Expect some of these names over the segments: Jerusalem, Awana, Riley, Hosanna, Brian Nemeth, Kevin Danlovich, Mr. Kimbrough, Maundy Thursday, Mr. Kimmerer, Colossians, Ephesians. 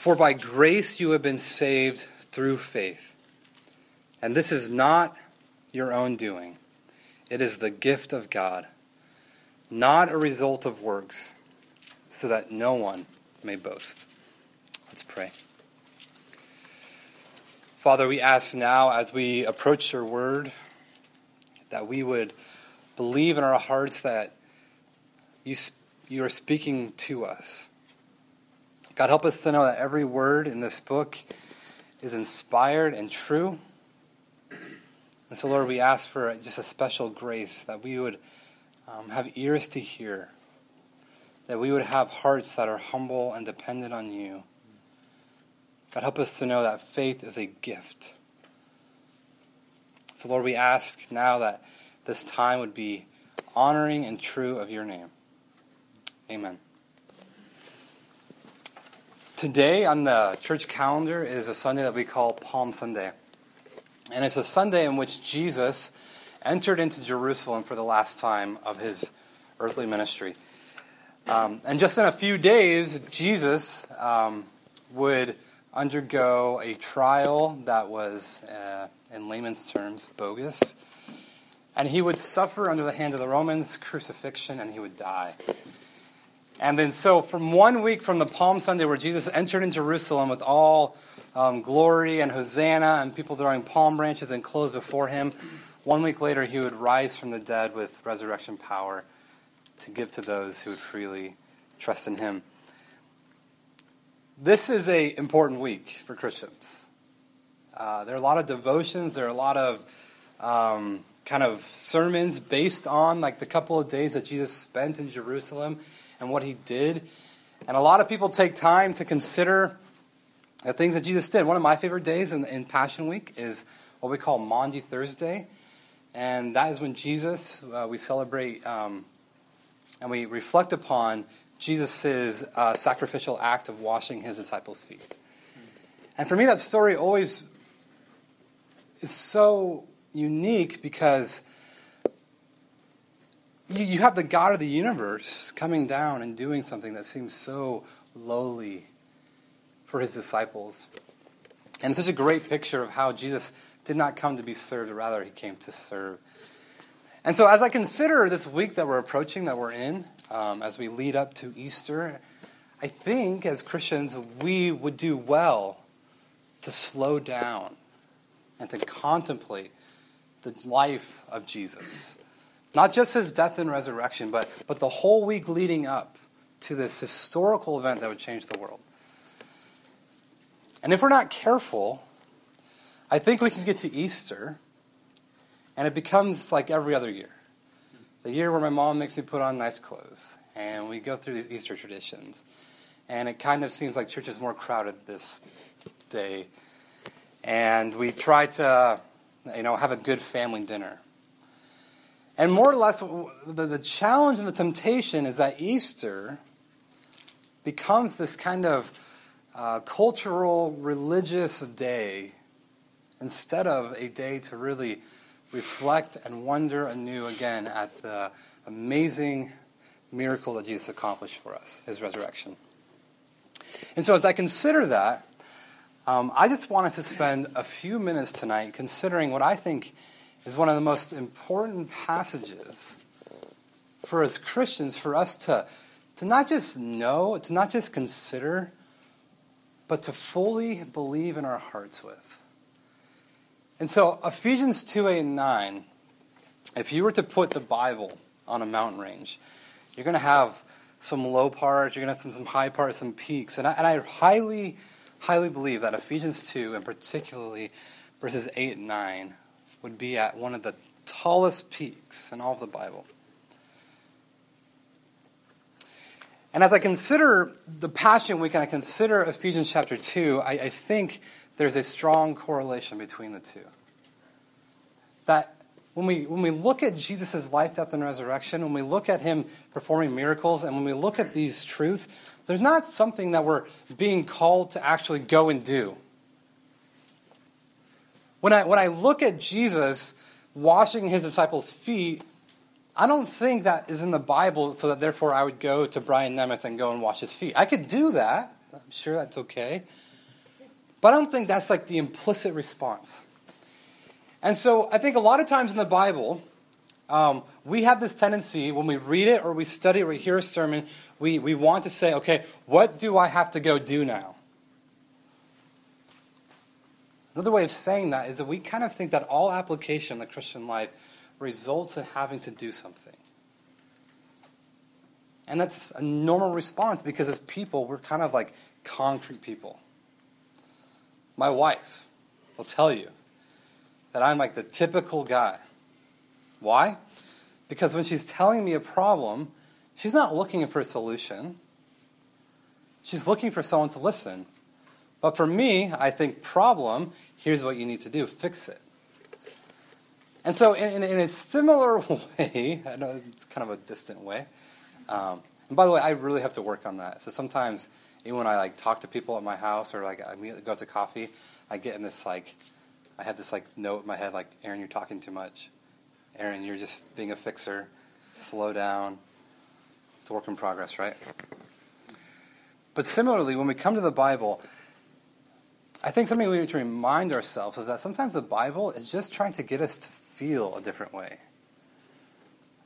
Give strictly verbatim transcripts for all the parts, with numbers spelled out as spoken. For by grace you have been saved through faith. And this is not your own doing. It is the gift of God, not a result of works, so that no one may boast. Let's pray. Father, we ask now as we approach your word that we would believe in our hearts that you, you are speaking to us. God, help us to know that every word in this book is inspired and true. And so, Lord, we ask for just a special grace that we would um, have ears to hear, that we would have hearts that are humble and dependent on you. God, help us to know that faith is a gift. So, Lord, we ask now that this time would be honoring and true of your name. Amen. Today on the church calendar is a Sunday that we call Palm Sunday. And it's a Sunday in which Jesus entered into Jerusalem for the last time of his earthly ministry. Um, and just in a few days, Jesus um, would undergo a trial that was, uh, in layman's terms, bogus. And he would suffer under the hands of the Romans, crucifixion, and he would die. And then so from one week from the Palm Sunday where Jesus entered in Jerusalem with all um, glory and Hosanna and people throwing palm branches and clothes before him, one week later he would rise from the dead with resurrection power to give to those who would freely trust in him. This is an important week for Christians. Uh, there are a lot of devotions. There are a lot of um, kind of sermons based on like the couple of days that Jesus spent in Jerusalem and what he did. And a lot of people take time to consider the things that Jesus did. One of my favorite days in, in Passion Week is what we call Maundy Thursday. And that is when Jesus, uh, we celebrate um, and we reflect upon Jesus' uh, sacrificial act of washing his disciples' feet. And for me, that story always is so unique because you, you have the God of the universe coming down and doing something that seems so lowly for his disciples. And it's such a great picture of how Jesus did not come to be served, rather he came to serve. And so as I consider this week that we're approaching, that we're in, Um, as we lead up to Easter, I think as Christians we would do well to slow down and to contemplate the life of Jesus. Not just his death and resurrection, but, but the whole week leading up to this historical event that would change the world. And if we're not careful, I think we can get to Easter and it becomes like every other year. The year where my mom makes me put on nice clothes. And we go through these Easter traditions. And it kind of seems like church is more crowded this day. And we try to, you know, have a good family dinner. And more or less, the, the challenge and the temptation is that Easter becomes this kind of uh, cultural, religious day instead of a day to really reflect and wonder anew again at the amazing miracle that Jesus accomplished for us, his resurrection. And so as I consider that, um, I just wanted to spend a few minutes tonight considering what I think is one of the most important passages for as Christians, for us to, to not just know, to not just consider, but to fully believe in our hearts with. And so Ephesians two, eight, and nine, if you were to put the Bible on a mountain range, you're going to have some low parts, you're going to have some, some high parts, some peaks. And I, and I highly, highly believe that Ephesians two, and particularly verses eight and nine, would be at one of the tallest peaks in all of the Bible. And as I consider the Passion Week, and I consider Ephesians chapter two, I, I think there's a strong correlation between the two. That when we when we look at Jesus' life, death, and resurrection, when we look at him performing miracles, and when we look at these truths, there's not something that we're being called to actually go and do. When I when I look at Jesus washing his disciples' feet, I don't think that is in the Bible so that therefore I would go to Brian Nemeth and go and wash his feet. I could do that. I'm sure that's okay. But I don't think that's like the implicit response. And so I think a lot of times in the Bible, um, we have this tendency when we read it or we study it or we hear a sermon, we, we want to say, okay, what do I have to go do now? Another way of saying that is that we kind of think that all application in the Christian life results in having to do something. And that's a normal response because as people, we're kind of like concrete people. My wife will tell you that I'm like the typical guy. Why? Because when she's telling me a problem, she's not looking for a solution. She's looking for someone to listen. But for me, I think problem, here's what you need to do, fix it. And so in, in, in a similar way, I know it's kind of a distant way, Um, and by the way, I really have to work on that. So sometimes, even when I like talk to people at my house or like I go out to coffee, I get in this like, I have this like note in my head like, Aaron, you're talking too much. Aaron, you're just being a fixer. Slow down. It's a work in progress, right? But similarly, when we come to the Bible, I think something we need to remind ourselves is that sometimes the Bible is just trying to get us to feel a different way.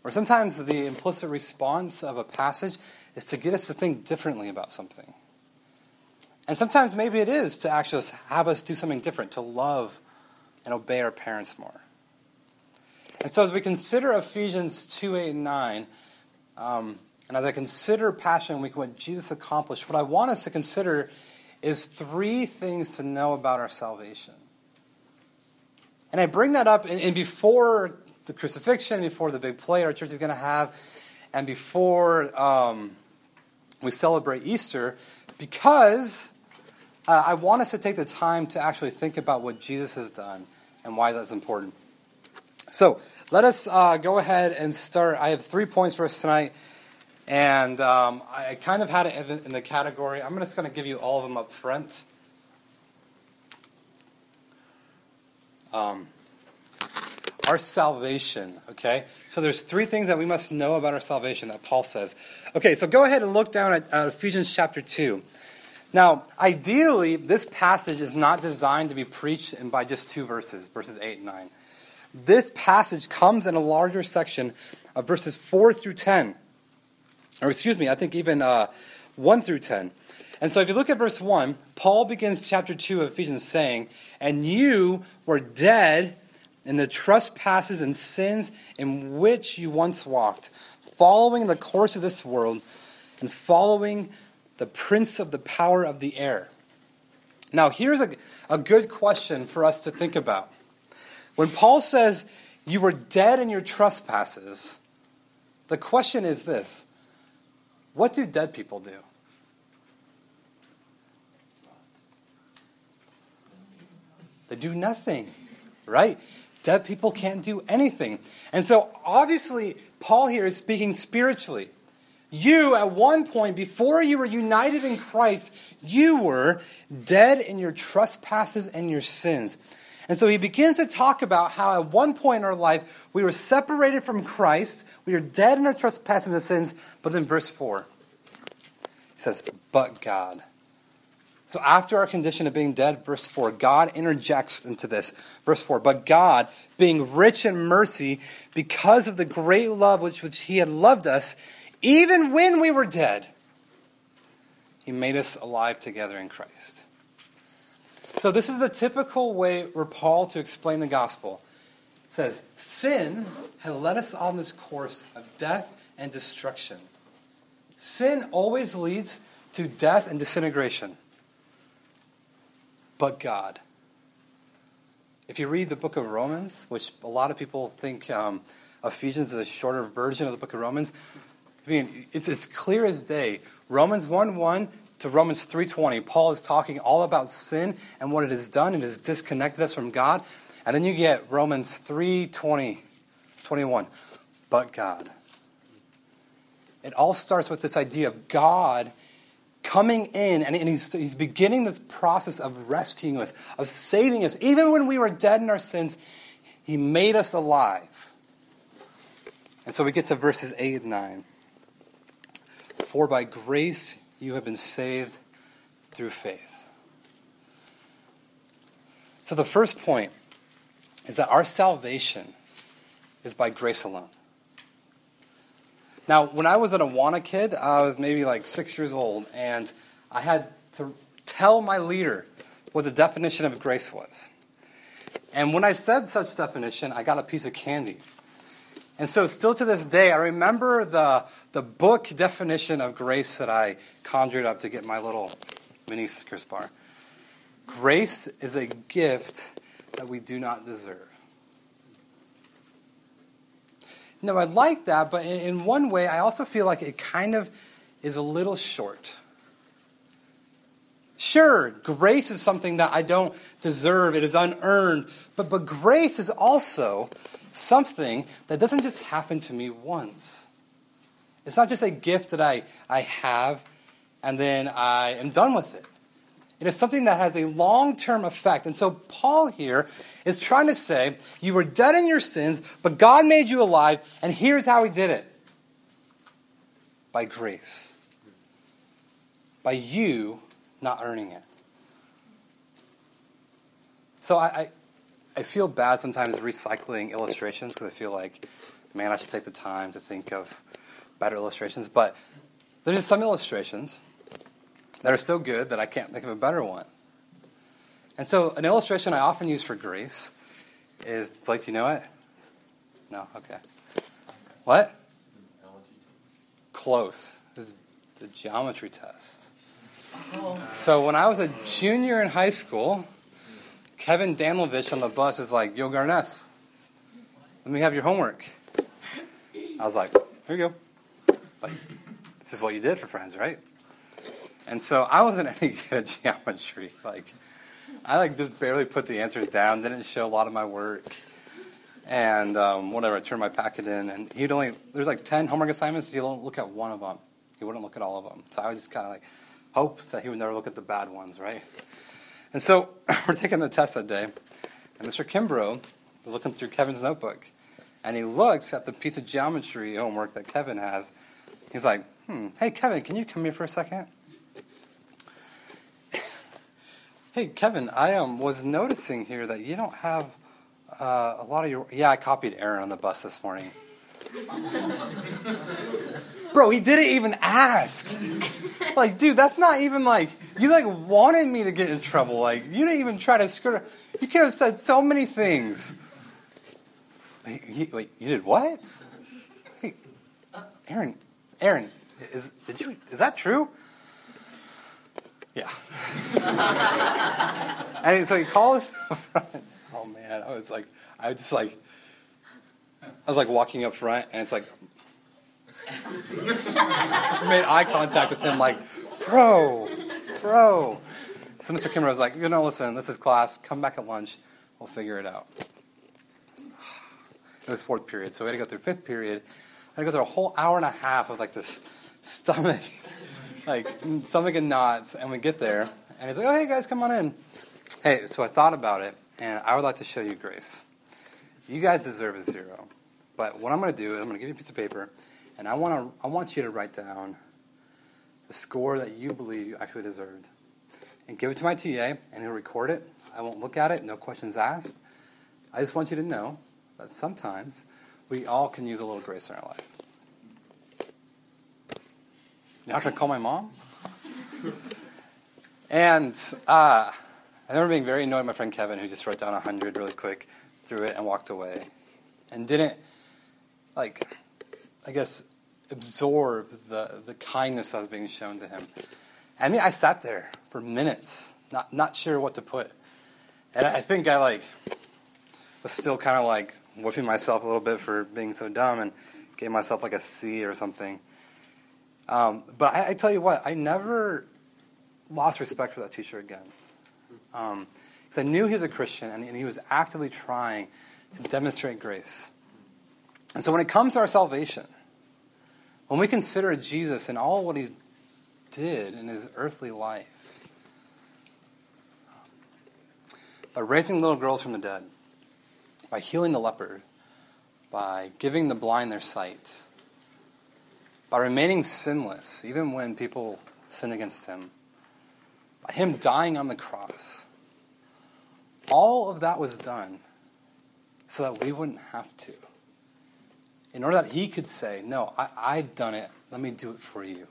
Or sometimes the implicit response of a passage is to get us to think differently about something. And sometimes maybe it is to actually have us do something different, to love and obey our parents more. And so as we consider Ephesians two, eight, and nine, um, and as I consider Passion Week, what Jesus accomplished, what I want us to consider is three things to know about our salvation. And I bring that up, and, and before the crucifixion, before the big play our church is going to have, and before um, we celebrate Easter, because uh, I want us to take the time to actually think about what Jesus has done and why that's important. So let us uh, go ahead and start. I have three points for us tonight, and um, I kind of had it in the category. I'm just going to give you all of them up front. Um. Our salvation, okay? So there's three things that we must know about our salvation that Paul says. Okay, so go ahead and look down at uh, Ephesians chapter two. Now, ideally, this passage is not designed to be preached in by just two verses, verses eight and nine. This passage comes in a larger section of verses four through ten. Or excuse me, I think even uh, one through ten. And so if you look at verse one, Paul begins chapter two of Ephesians saying, "And you were dead in the trespasses and sins in which you once walked, following the course of this world and following the prince of the power of the air." Now, here's a, a good question for us to think about. When Paul says, you were dead in your trespasses, the question is this: what do dead people do? They do nothing, right? Dead people can't do anything. And so obviously Paul here is speaking spiritually. You, at one point, before you were united in Christ, you were dead in your trespasses and your sins. And so he begins to talk about how at one point in our life we were separated from Christ, we were dead in our trespasses and sins, but then verse four, he says, but God. So after our condition of being dead, verse four, God interjects into this. Verse four, but God, being rich in mercy, because of the great love which, which he had loved us, even when we were dead, he made us alive together in Christ. So this is the typical way for Paul to explain the gospel. It says, sin had led us on this course of death and destruction. Sin always leads to death and disintegration. But God. If you read the book of Romans, which a lot of people think um, Ephesians is a shorter version of the book of Romans, I mean, it's as clear as day. Romans one one to Romans three twenty, Paul is talking all about sin and what it has done. It has disconnected us from God. And then you get Romans three twenty, twenty-one, but God. It all starts with this idea of God coming in, and, and he's, he's beginning this process of rescuing us, of saving us. Even when we were dead in our sins, he made us alive. And so we get to verses eight and nine. For by grace you have been saved through faith. So the first point is that our salvation is by grace alone. Now, when I was an Awana kid, I was maybe like six years old, and I had to tell my leader what the definition of grace was. And when I said such definition, I got a piece of candy. And so still to this day, I remember the the book definition of grace that I conjured up to get my little mini Snickers bar. Grace is a gift that we do not deserve. Now, I like that, but in one way, I also feel like it kind of is a little short. Sure, grace is something that I don't deserve. It is unearned. But, but grace is also something that doesn't just happen to me once. It's not just a gift that I, I have and then I am done with it. It is something that has a long-term effect. And so Paul here is trying to say, you were dead in your sins, but God made you alive, and here's how he did it. By grace. By you not earning it. So I, I, I feel bad sometimes recycling illustrations because I feel like, man, I should take the time to think of better illustrations. But there's just some illustrations that are so good that I can't think of a better one. And so an illustration I often use for grace is, Blake, do you know it? No? Okay. What? Close. This is the geometry test. So when I was a junior in high school, Kevin Danlovich on the bus was like, yo, Garnes, let me have your homework. I was like, here you go. Like, this is what you did for friends, right? And so I wasn't any good at geometry. Like, I like just barely put the answers down. Didn't show a lot of my work, and um, whatever. I turned my packet in, and he'd only there's like ten homework assignments. He'd only look at one of them. He wouldn't look at all of them. So I was just kind of like hopes that he would never look at the bad ones, right? And so we're taking the test that day, and Mister Kimbrough is looking through Kevin's notebook, and he looks at the piece of geometry homework that Kevin has. He's like, "Hmm, hey Kevin, can you come here for a second? Hey, Kevin, I um, was noticing here that you don't have uh, a lot of your... Yeah, I copied Aaron on the bus this morning." Bro, he didn't even ask. Like, dude, that's not even like... You, like, wanted me to get in trouble. Like, you didn't even try to skirt... You could have said so many things. Wait, you, wait, you did what? Hey, Aaron, Aaron, is, did you, is that true? Yeah. And so he calls up front. Oh, man. I was like, I was just like, I was like walking up front, and it's like, I made eye contact with him, like, bro, bro. So Mister Kimmerer was like, you know, listen, this is class. Come back at lunch. We'll figure it out. It was fourth period, so we had to go through fifth period. I had to go through a whole hour and a half of, like, this stomach... Like, stomach and knots, and we get there, and he's like, oh, hey, guys, come on in. Hey, so I thought about it, and I would like to show you grace. You guys deserve a zero, but what I'm going to do is I'm going to give you a piece of paper, and I want to I want you to write down the score that you believe you actually deserved, and give it to my T A, and he'll record it. I won't look at it, no questions asked. I just want you to know that sometimes we all can use a little grace in our life. You're not going to call my mom? And uh, I remember being very annoyed at my friend Kevin, who just wrote down one hundred really quick, threw it, and walked away. And didn't, like, I guess, absorb the, the kindness that was being shown to him. I mean, I sat there for minutes, not not sure what to put. And I think I, like, was still kind of, like, whipping myself a little bit for being so dumb and gave myself, like, a C or something. Um, but I, I tell you what, I never lost respect for that teacher again. Um, because I knew he was a Christian, and, and he was actively trying to demonstrate grace. And so when it comes to our salvation, when we consider Jesus and all what he did in his earthly life, by raising little girls from the dead, by healing the leper, by giving the blind their sight, by remaining sinless, even when people sin against him, by him dying on the cross, all of that was done so that we wouldn't have to. In order that he could say, no, I, I've done it. Let me do it for you.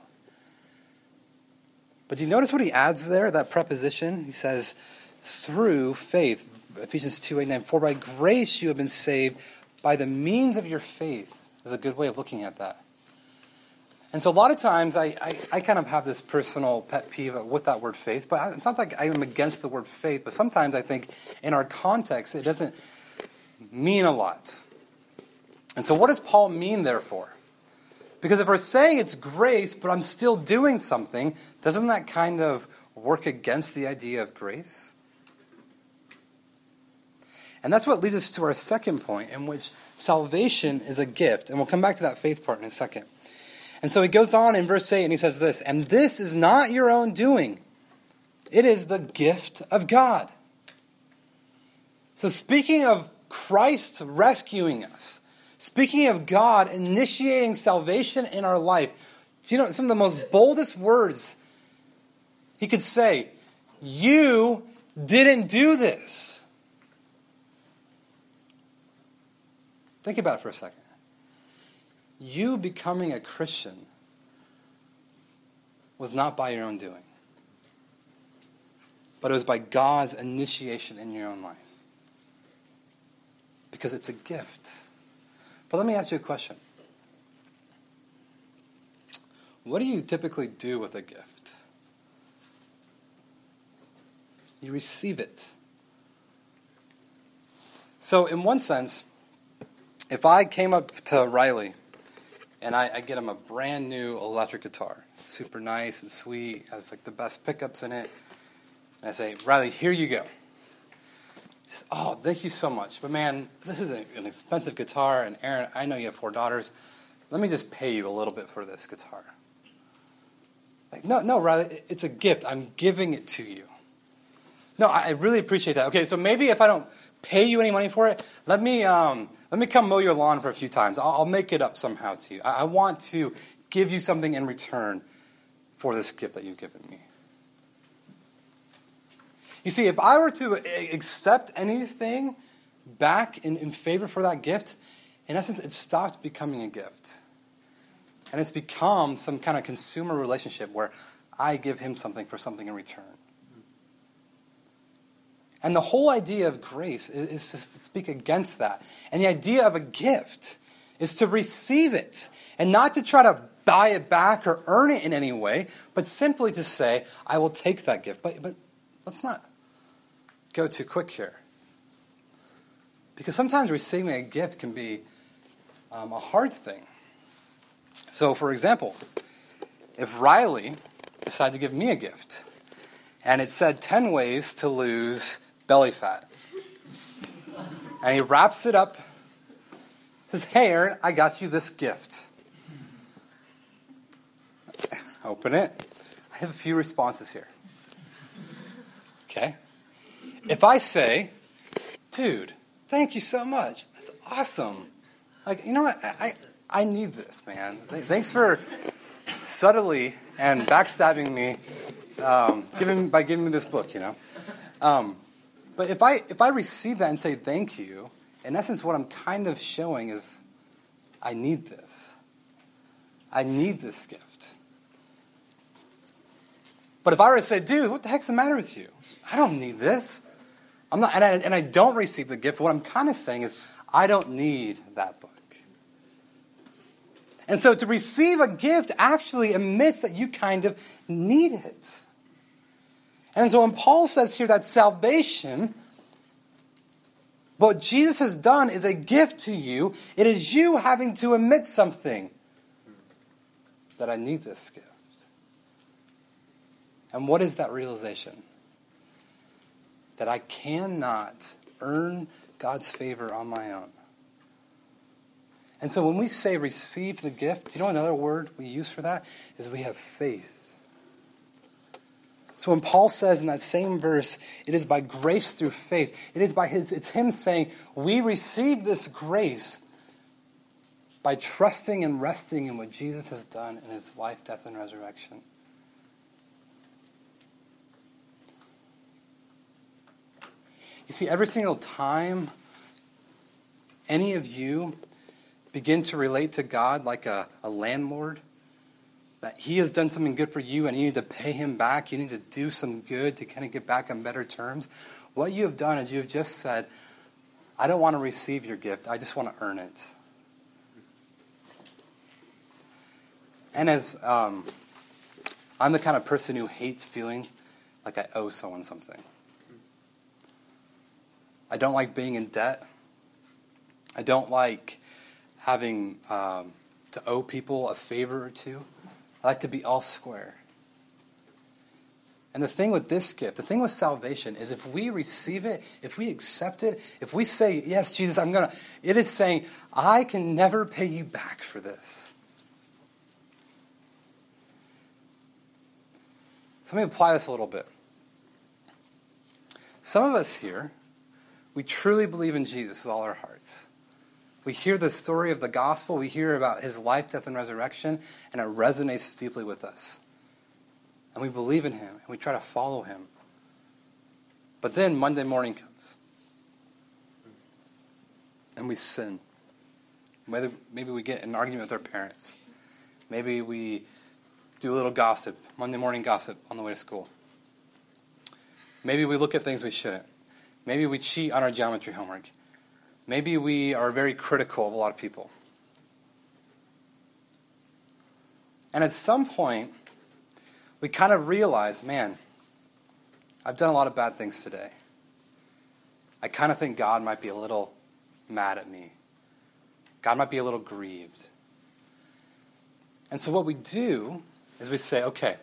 But do you notice what he adds there, that preposition? He says, through faith, Ephesians two eight nine, for by grace you have been saved by the means of your faith, is a good way of looking at that. And so a lot of times I, I, I kind of have this personal pet peeve with that word faith, but it's not like I'm against the word faith, but sometimes I think in our context it doesn't mean a lot. And so what does Paul mean, therefore? Because if we're saying it's grace, but I'm still doing something, doesn't that kind of work against the idea of grace? And that's what leads us to our second point, in which salvation is a gift. And we'll come back to that faith part in a second. And so he goes on in verse eight and he says this, and this is not your own doing. It is the gift of God. So speaking of Christ rescuing us, speaking of God initiating salvation in our life, do you know some of the most boldest words he could say? You didn't do this. Think about it for a second. You becoming a Christian was not by your own doing, but it was by God's initiation in your own life. Because it's a gift. But let me ask you a question. What do you typically do with a gift? You receive it. So in one sense, if I came up to Riley and I, I get him a brand new electric guitar, super nice and sweet, has like the best pickups in it, and I say, Riley, here you go. Just, oh, thank you so much. But man, this is a, an expensive guitar, and Aaron, I know you have four daughters. Let me just pay you a little bit for this guitar. Like, no, no, Riley, it's a gift. I'm giving it to you. No, I, I really appreciate that. Okay, so maybe if I don't pay you any money for it, let me um, let me come mow your lawn for a few times. I'll, I'll make it up somehow to you. I, I want to give you something in return for this gift that you've given me. You see, if I were to accept anything back in, in favor for that gift, in essence, it stopped becoming a gift. And it's become some kind of consumer relationship where I give him something for something in return. And the whole idea of grace is, is to speak against that. And the idea of a gift is to receive it and not to try to buy it back or earn it in any way, but simply to say, I will take that gift. But, but let's not go too quick here. Because sometimes receiving a gift can be um, a hard thing. So, for example, if Riley decided to give me a gift, and it said ten ways to lose belly fat, and he wraps it up, says, hey, Aaron, I got you this gift. Open it. I have a few responses here. Okay? If I say, dude, thank you so much. That's awesome. Like, you know what? I I, I need this, man. Thanks for subtly and backstabbing me um, giving, by giving me this book, you know? Um, but if I if I receive that and say thank you, in essence what I'm kind of showing is I need this. I need this gift. But if I were to say, dude, what the heck's the matter with you? I don't need this. I'm not, and I, and I don't receive the gift. What I'm kind of saying is, I don't need that book. And so to receive a gift actually admits that you kind of need it. And so when Paul says here that salvation, what Jesus has done is a gift to you, it is you having to admit something, that I need this gift. And what is that realization? That I cannot earn God's favor on my own. And so when we say receive the gift, you know another word we use for that? Is we have faith. So when Paul says in that same verse, it is by grace through faith. It is by his, it's him saying, we receive this grace by trusting and resting in what Jesus has done in his life, death, and resurrection. You see, every single time any of you begin to relate to God like a, a landlord, that he has done something good for you and you need to pay him back, you need to do some good to kind of get back on better terms, what you have done is you have just said, I don't want to receive your gift, I just want to earn it. And as um, I'm the kind of person who hates feeling like I owe someone something. I don't like being in debt. I don't like having um, to owe people a favor or two. I like to be all square. And the thing with this gift, the thing with salvation, is if we receive it, if we accept it, if we say, yes, Jesus, I'm going to, it is saying, I can never pay you back for this. So let me apply this a little bit. Some of us here, we truly believe in Jesus with all our hearts. We hear the story of the gospel. We hear about his life, death, and resurrection, and it resonates deeply with us. And we believe in him, and we try to follow him. But then Monday morning comes, and we sin. Whether, maybe we get in an argument with our parents. Maybe we do a little gossip, Monday morning gossip on the way to school. Maybe we look at things we shouldn't. Maybe we cheat on our geometry homework. Maybe we are very critical of a lot of people. And at some point, we kind of realize, man, I've done a lot of bad things today. I kind of think God might be a little mad at me. God might be a little grieved. And so what we do is we say, okay,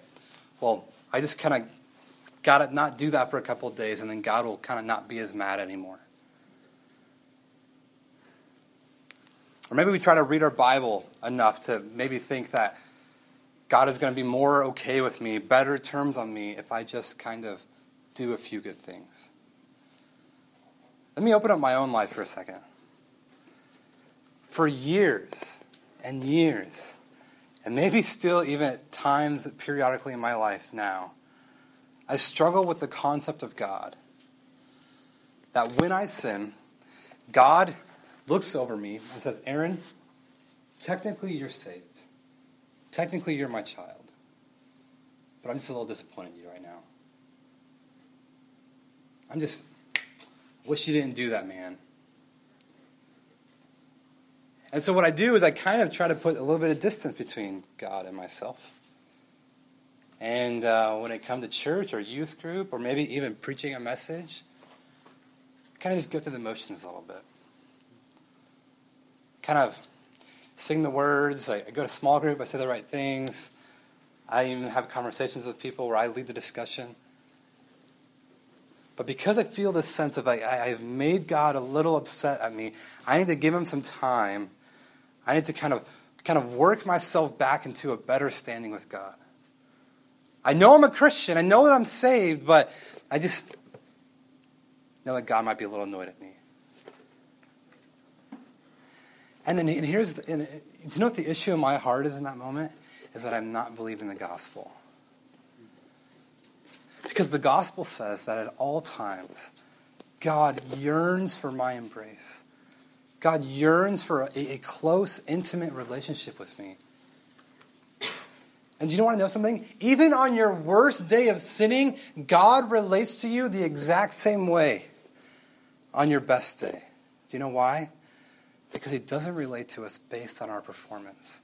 well, I just kind of got to not do that for a couple of days, and then God will kind of not be as mad anymore. Or maybe we try to read our Bible enough to maybe think that God is going to be more okay with me, better terms on me, if I just kind of do a few good things. Let me open up my own life for a second. For years and years, and maybe still even at times periodically in my life now, I struggle with the concept of God. That when I sin, God looks over me and says, Aaron, technically you're saved. Technically you're my child. But I'm just a little disappointed in you right now. I'm just, wish you didn't do that, man. And so what I do is I kind of try to put a little bit of distance between God and myself. And uh, when I come to church or youth group or maybe even preaching a message, I kind of just go through the motions a little bit. Kind of sing the words. I, I go to small group. I say the right things. I even have conversations with people where I lead the discussion. But because I feel this sense of like, I, I've made God a little upset at me, I need to give him some time. I need to kind of, kind of work myself back into a better standing with God. I know I'm a Christian. I know that I'm saved, but I just know that God might be a little annoyed at me. And then and here's, the, and you know what the issue in my heart is in that moment? Is that I'm not believing the gospel. Because the gospel says that at all times, God yearns for my embrace. God yearns for a, a close, intimate relationship with me. And do you know, want to know something? Even on your worst day of sinning, God relates to you the exact same way on your best day. Do you know why? Because he doesn't relate to us based on our performance,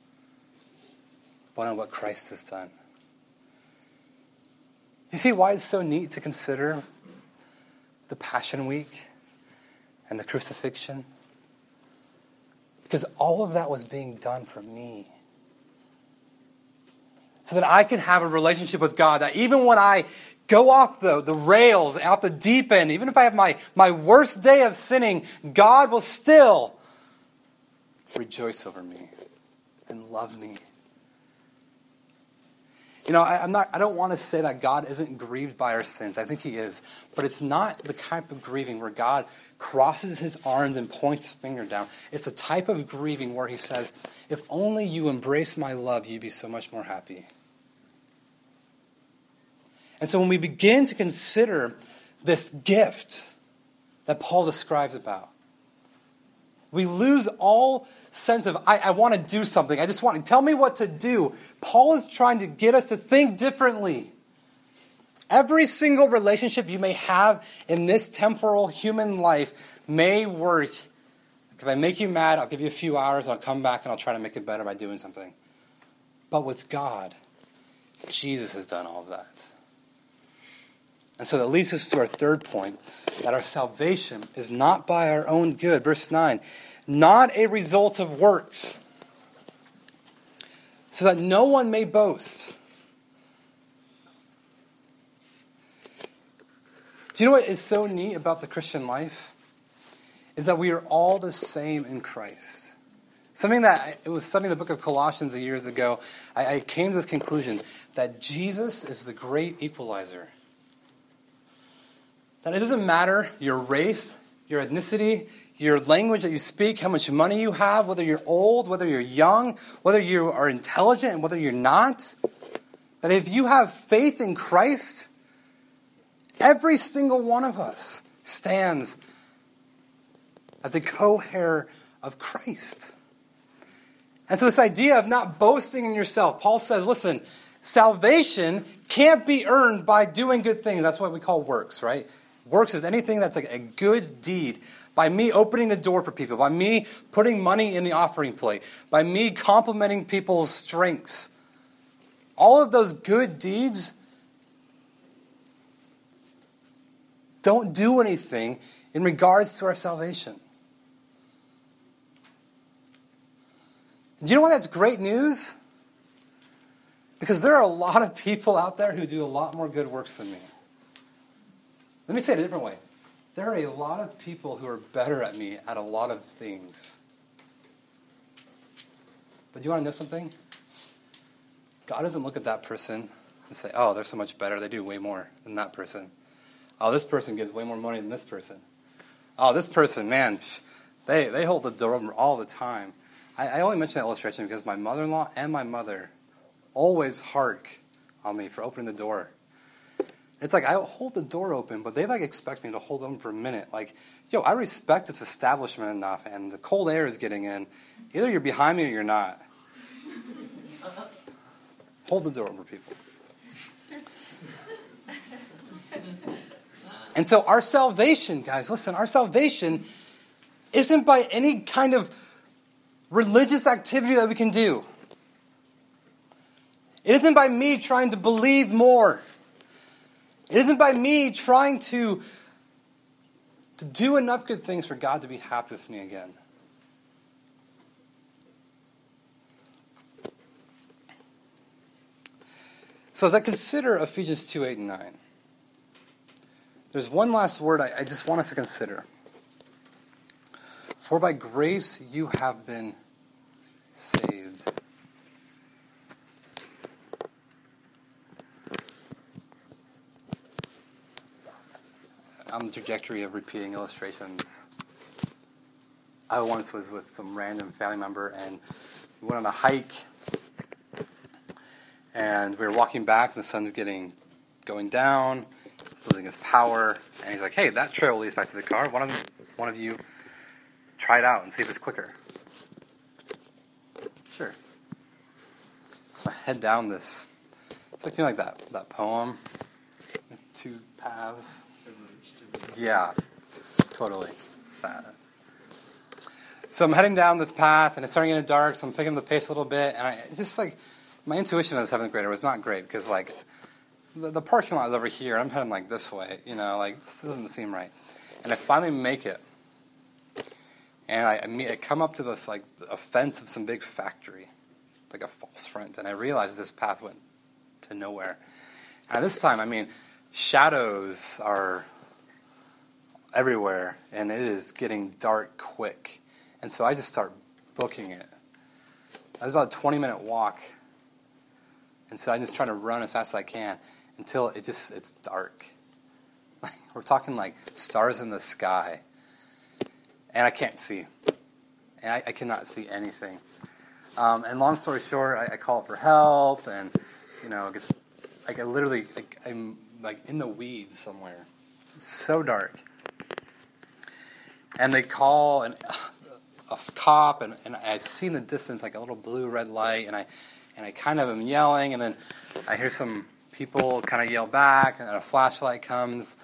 but on what Christ has done. Do you see why it's so neat to consider the Passion Week and the crucifixion? Because all of that was being done for me. So that I can have a relationship with God, that even when I go off the, the rails, out the deep end, even if I have my, my worst day of sinning, God will still rejoice over me and love me. You know, I, I'm not, I don't want to say that God isn't grieved by our sins. I think he is. But it's not the type of grieving where God crosses his arms and points a finger down. It's a type of grieving where he says, if only you embrace my love, you'd be so much more happy. And so when we begin to consider this gift that Paul describes about. We lose all sense of, I, I want to do something. I just want to, tell me what to do. Paul is trying to get us to think differently. Every single relationship you may have in this temporal human life may work. If I make you mad, I'll give you a few hours, and I'll come back, and I'll try to make it better by doing something. But with God, Jesus has done all of that. And so that leads us to our third point, that our salvation is not by our own good. Verse nine, not a result of works, so that no one may boast. Do you know what is so neat about the Christian life? Is that we are all the same in Christ. Something that, it was studying the book of Colossians years ago, I, I came to this conclusion that Jesus is the great equalizer. That it doesn't matter your race, your ethnicity, your language that you speak, how much money you have, whether you're old, whether you're young, whether you are intelligent and whether you're not. That if you have faith in Christ, every single one of us stands as a co-heir of Christ. And so this idea of not boasting in yourself, Paul says, listen, salvation can't be earned by doing good things. That's what we call works, right? Works is anything that's like a good deed. By me opening the door for people, by me putting money in the offering plate, by me complimenting people's strengths. All of those good deeds don't do anything in regards to our salvation. Do you know why that's great news? Because there are a lot of people out there who do a lot more good works than me. Let me say it a different way. There are a lot of people who are better at me at a lot of things. But do you want to know something? God doesn't look at that person and say, oh, they're so much better. They do way more than that person. Oh, this person gives way more money than this person. Oh, this person, man, they, they hold the door all the time. I, I only mention that illustration because my mother-in-law and my mother always hark on me for opening the door. It's like I hold the door open, but they like expect me to hold them for a minute. Like, yo, I respect this establishment enough, and the cold air is getting in. Either you're behind me or you're not. Hold the door open for people. And so our salvation, guys, listen, our salvation isn't by any kind of religious activity that we can do. It isn't by me trying to believe more. It isn't by me trying to, to do enough good things for God to be happy with me again. So as I consider Ephesians two, eight, and nine, there's one last word I, I just want us to consider. For by grace you have been saved. On the trajectory of repeating illustrations, I once was with some random family member and we went on a hike and we were walking back and the sun's getting going down, losing his power, and he's like, hey, that trail leads back to the car. Why don't one of you try it out and see if it's quicker? Sure. So I head down this, it's like, you know, like that, that poem, two paths. Yeah, totally. That. So I'm heading down this path, and it's starting to get dark, so I'm picking up the pace a little bit, and I just, like, my intuition as a seventh grader was not great, because, like, the, the parking lot is over here, and I'm heading, like, this way, you know, like, this doesn't seem right. And I finally make it, and I, I, meet, I come up to this, like, a fence of some big factory, like a false front, and I realize this path went to nowhere. And this time, I mean, shadows are everywhere, and it is getting dark quick. And so I just start booking it. That was about a twenty-minute walk. And so I'm just trying to run as fast as I can until it just, it's dark. Like, we're talking like stars in the sky. And I can't see. And I, I cannot see anything. Um, and long story short, I, I call for help, and, you know, it gets, like I literally, like, I'm like in the weeds somewhere. It's so dark. And they call an, a cop, and, and I'd seen the distance, like a little blue red light, and I and I kind of am yelling, and then I hear some people kind of yell back, and a flashlight comes,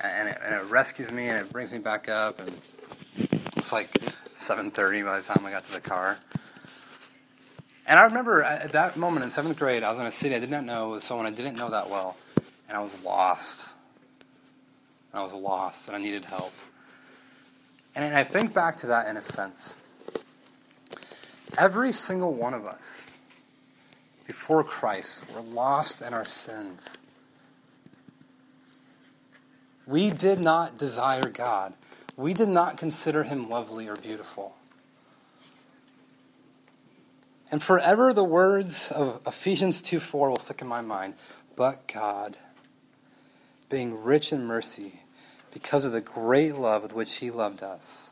and it, and it rescues me, and it brings me back up, and it's like seven thirty by the time I got to the car. And I remember at that moment in seventh grade, I was in a city I did not know with someone I didn't know that well, and I was lost. And I was lost, and I needed help. And I think back to that in a sense. Every single one of us, before Christ, were lost in our sins. We did not desire God. We did not consider him lovely or beautiful. And forever the words of Ephesians two four will stick in my mind. But God, being rich in mercy, because of the great love with which he loved us.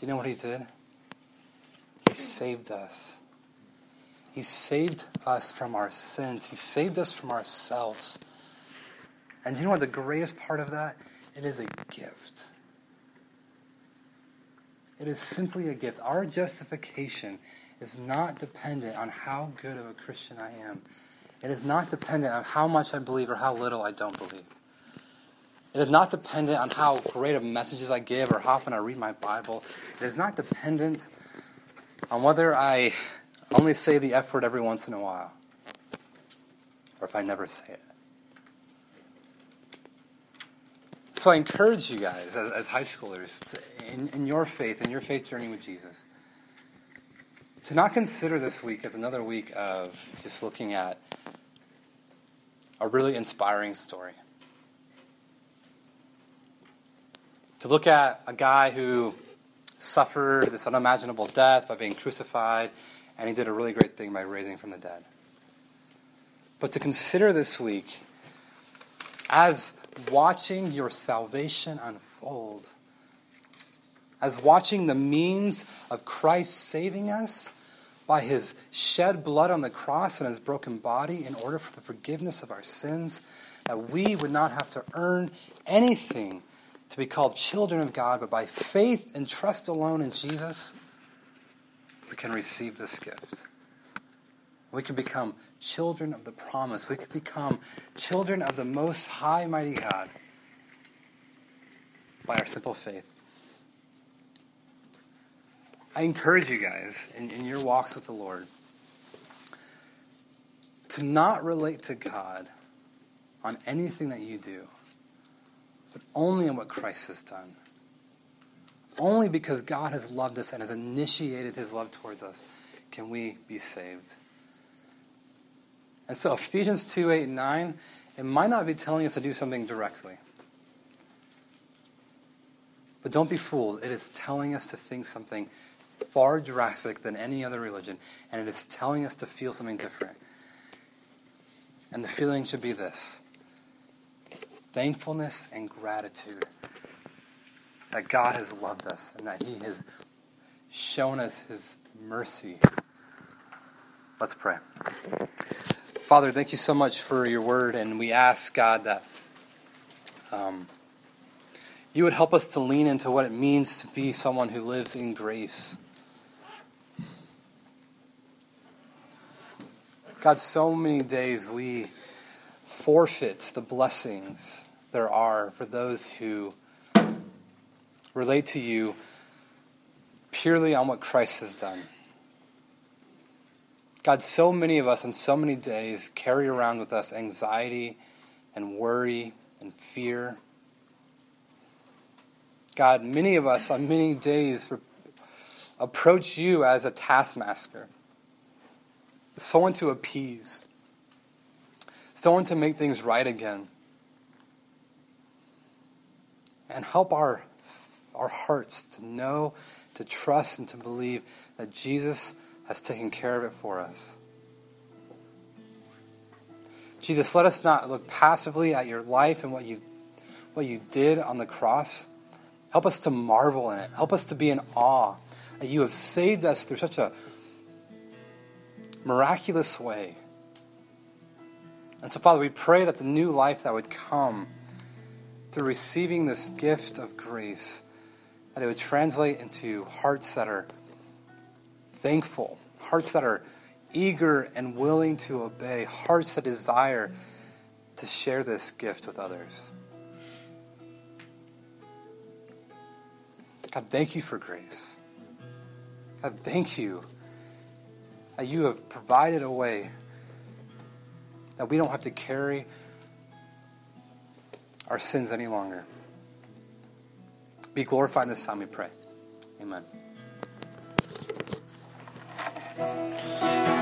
Do you know what he did? He saved us. He saved us from our sins. He saved us from ourselves. And you know what the greatest part of that? It is a gift. It is simply a gift. Our justification is not dependent on how good of a Christian I am. It is not dependent on how much I believe or how little I don't believe. It is not dependent on how great of messages I give or how often I read my Bible. It is not dependent on whether I only say the F word every once in a while or if I never say it. So I encourage you guys as, as high schoolers to, in, in your faith, in your faith journey with Jesus, to not consider this week as another week of just looking at a really inspiring story. To look at a guy who suffered this unimaginable death by being crucified, and he did a really great thing by raising from the dead. But to consider this week as watching your salvation unfold, as watching the means of Christ saving us by his shed blood on the cross and his broken body in order for the forgiveness of our sins, that we would not have to earn anything to be called children of God, but by faith and trust alone in Jesus, we can receive this gift. We can become children of the promise. We can become children of the Most High, Mighty God by our simple faith. I encourage you guys in, in your walks with the Lord to not relate to God on anything that you do, but only in what Christ has done. Only because God has loved us and has initiated his love towards us can we be saved. And so Ephesians two, eight, and nine, it might not be telling us to do something directly. But don't be fooled. It is telling us to think something far drastic than any other religion. And it is telling us to feel something different. And the feeling should be this: thankfulness and gratitude that God has loved us and that he has shown us his mercy. Let's pray. Father, thank you so much for your word, and we ask, God, that um, you would help us to lean into what it means to be someone who lives in grace. God, so many days we forfeits the blessings there are for those who relate to you purely on what Christ has done. God, so many of us on so many days carry around with us anxiety and worry and fear. God, many of us on many days approach you as a taskmaster, someone to appease, someone to make things right again. And help our, our hearts to know, to trust, and to believe that Jesus has taken care of it for us. Jesus, let us not look passively at your life and what you, what you did on the cross. Help us to marvel in it. Help us to be in awe that you have saved us through such a miraculous way. And so, Father, we pray that the new life that would come through receiving this gift of grace, that it would translate into hearts that are thankful, hearts that are eager and willing to obey, hearts that desire to share this gift with others. God, thank you for grace. God, thank you that you have provided a way that we don't have to carry our sins any longer. Be glorified this time, we pray. Amen.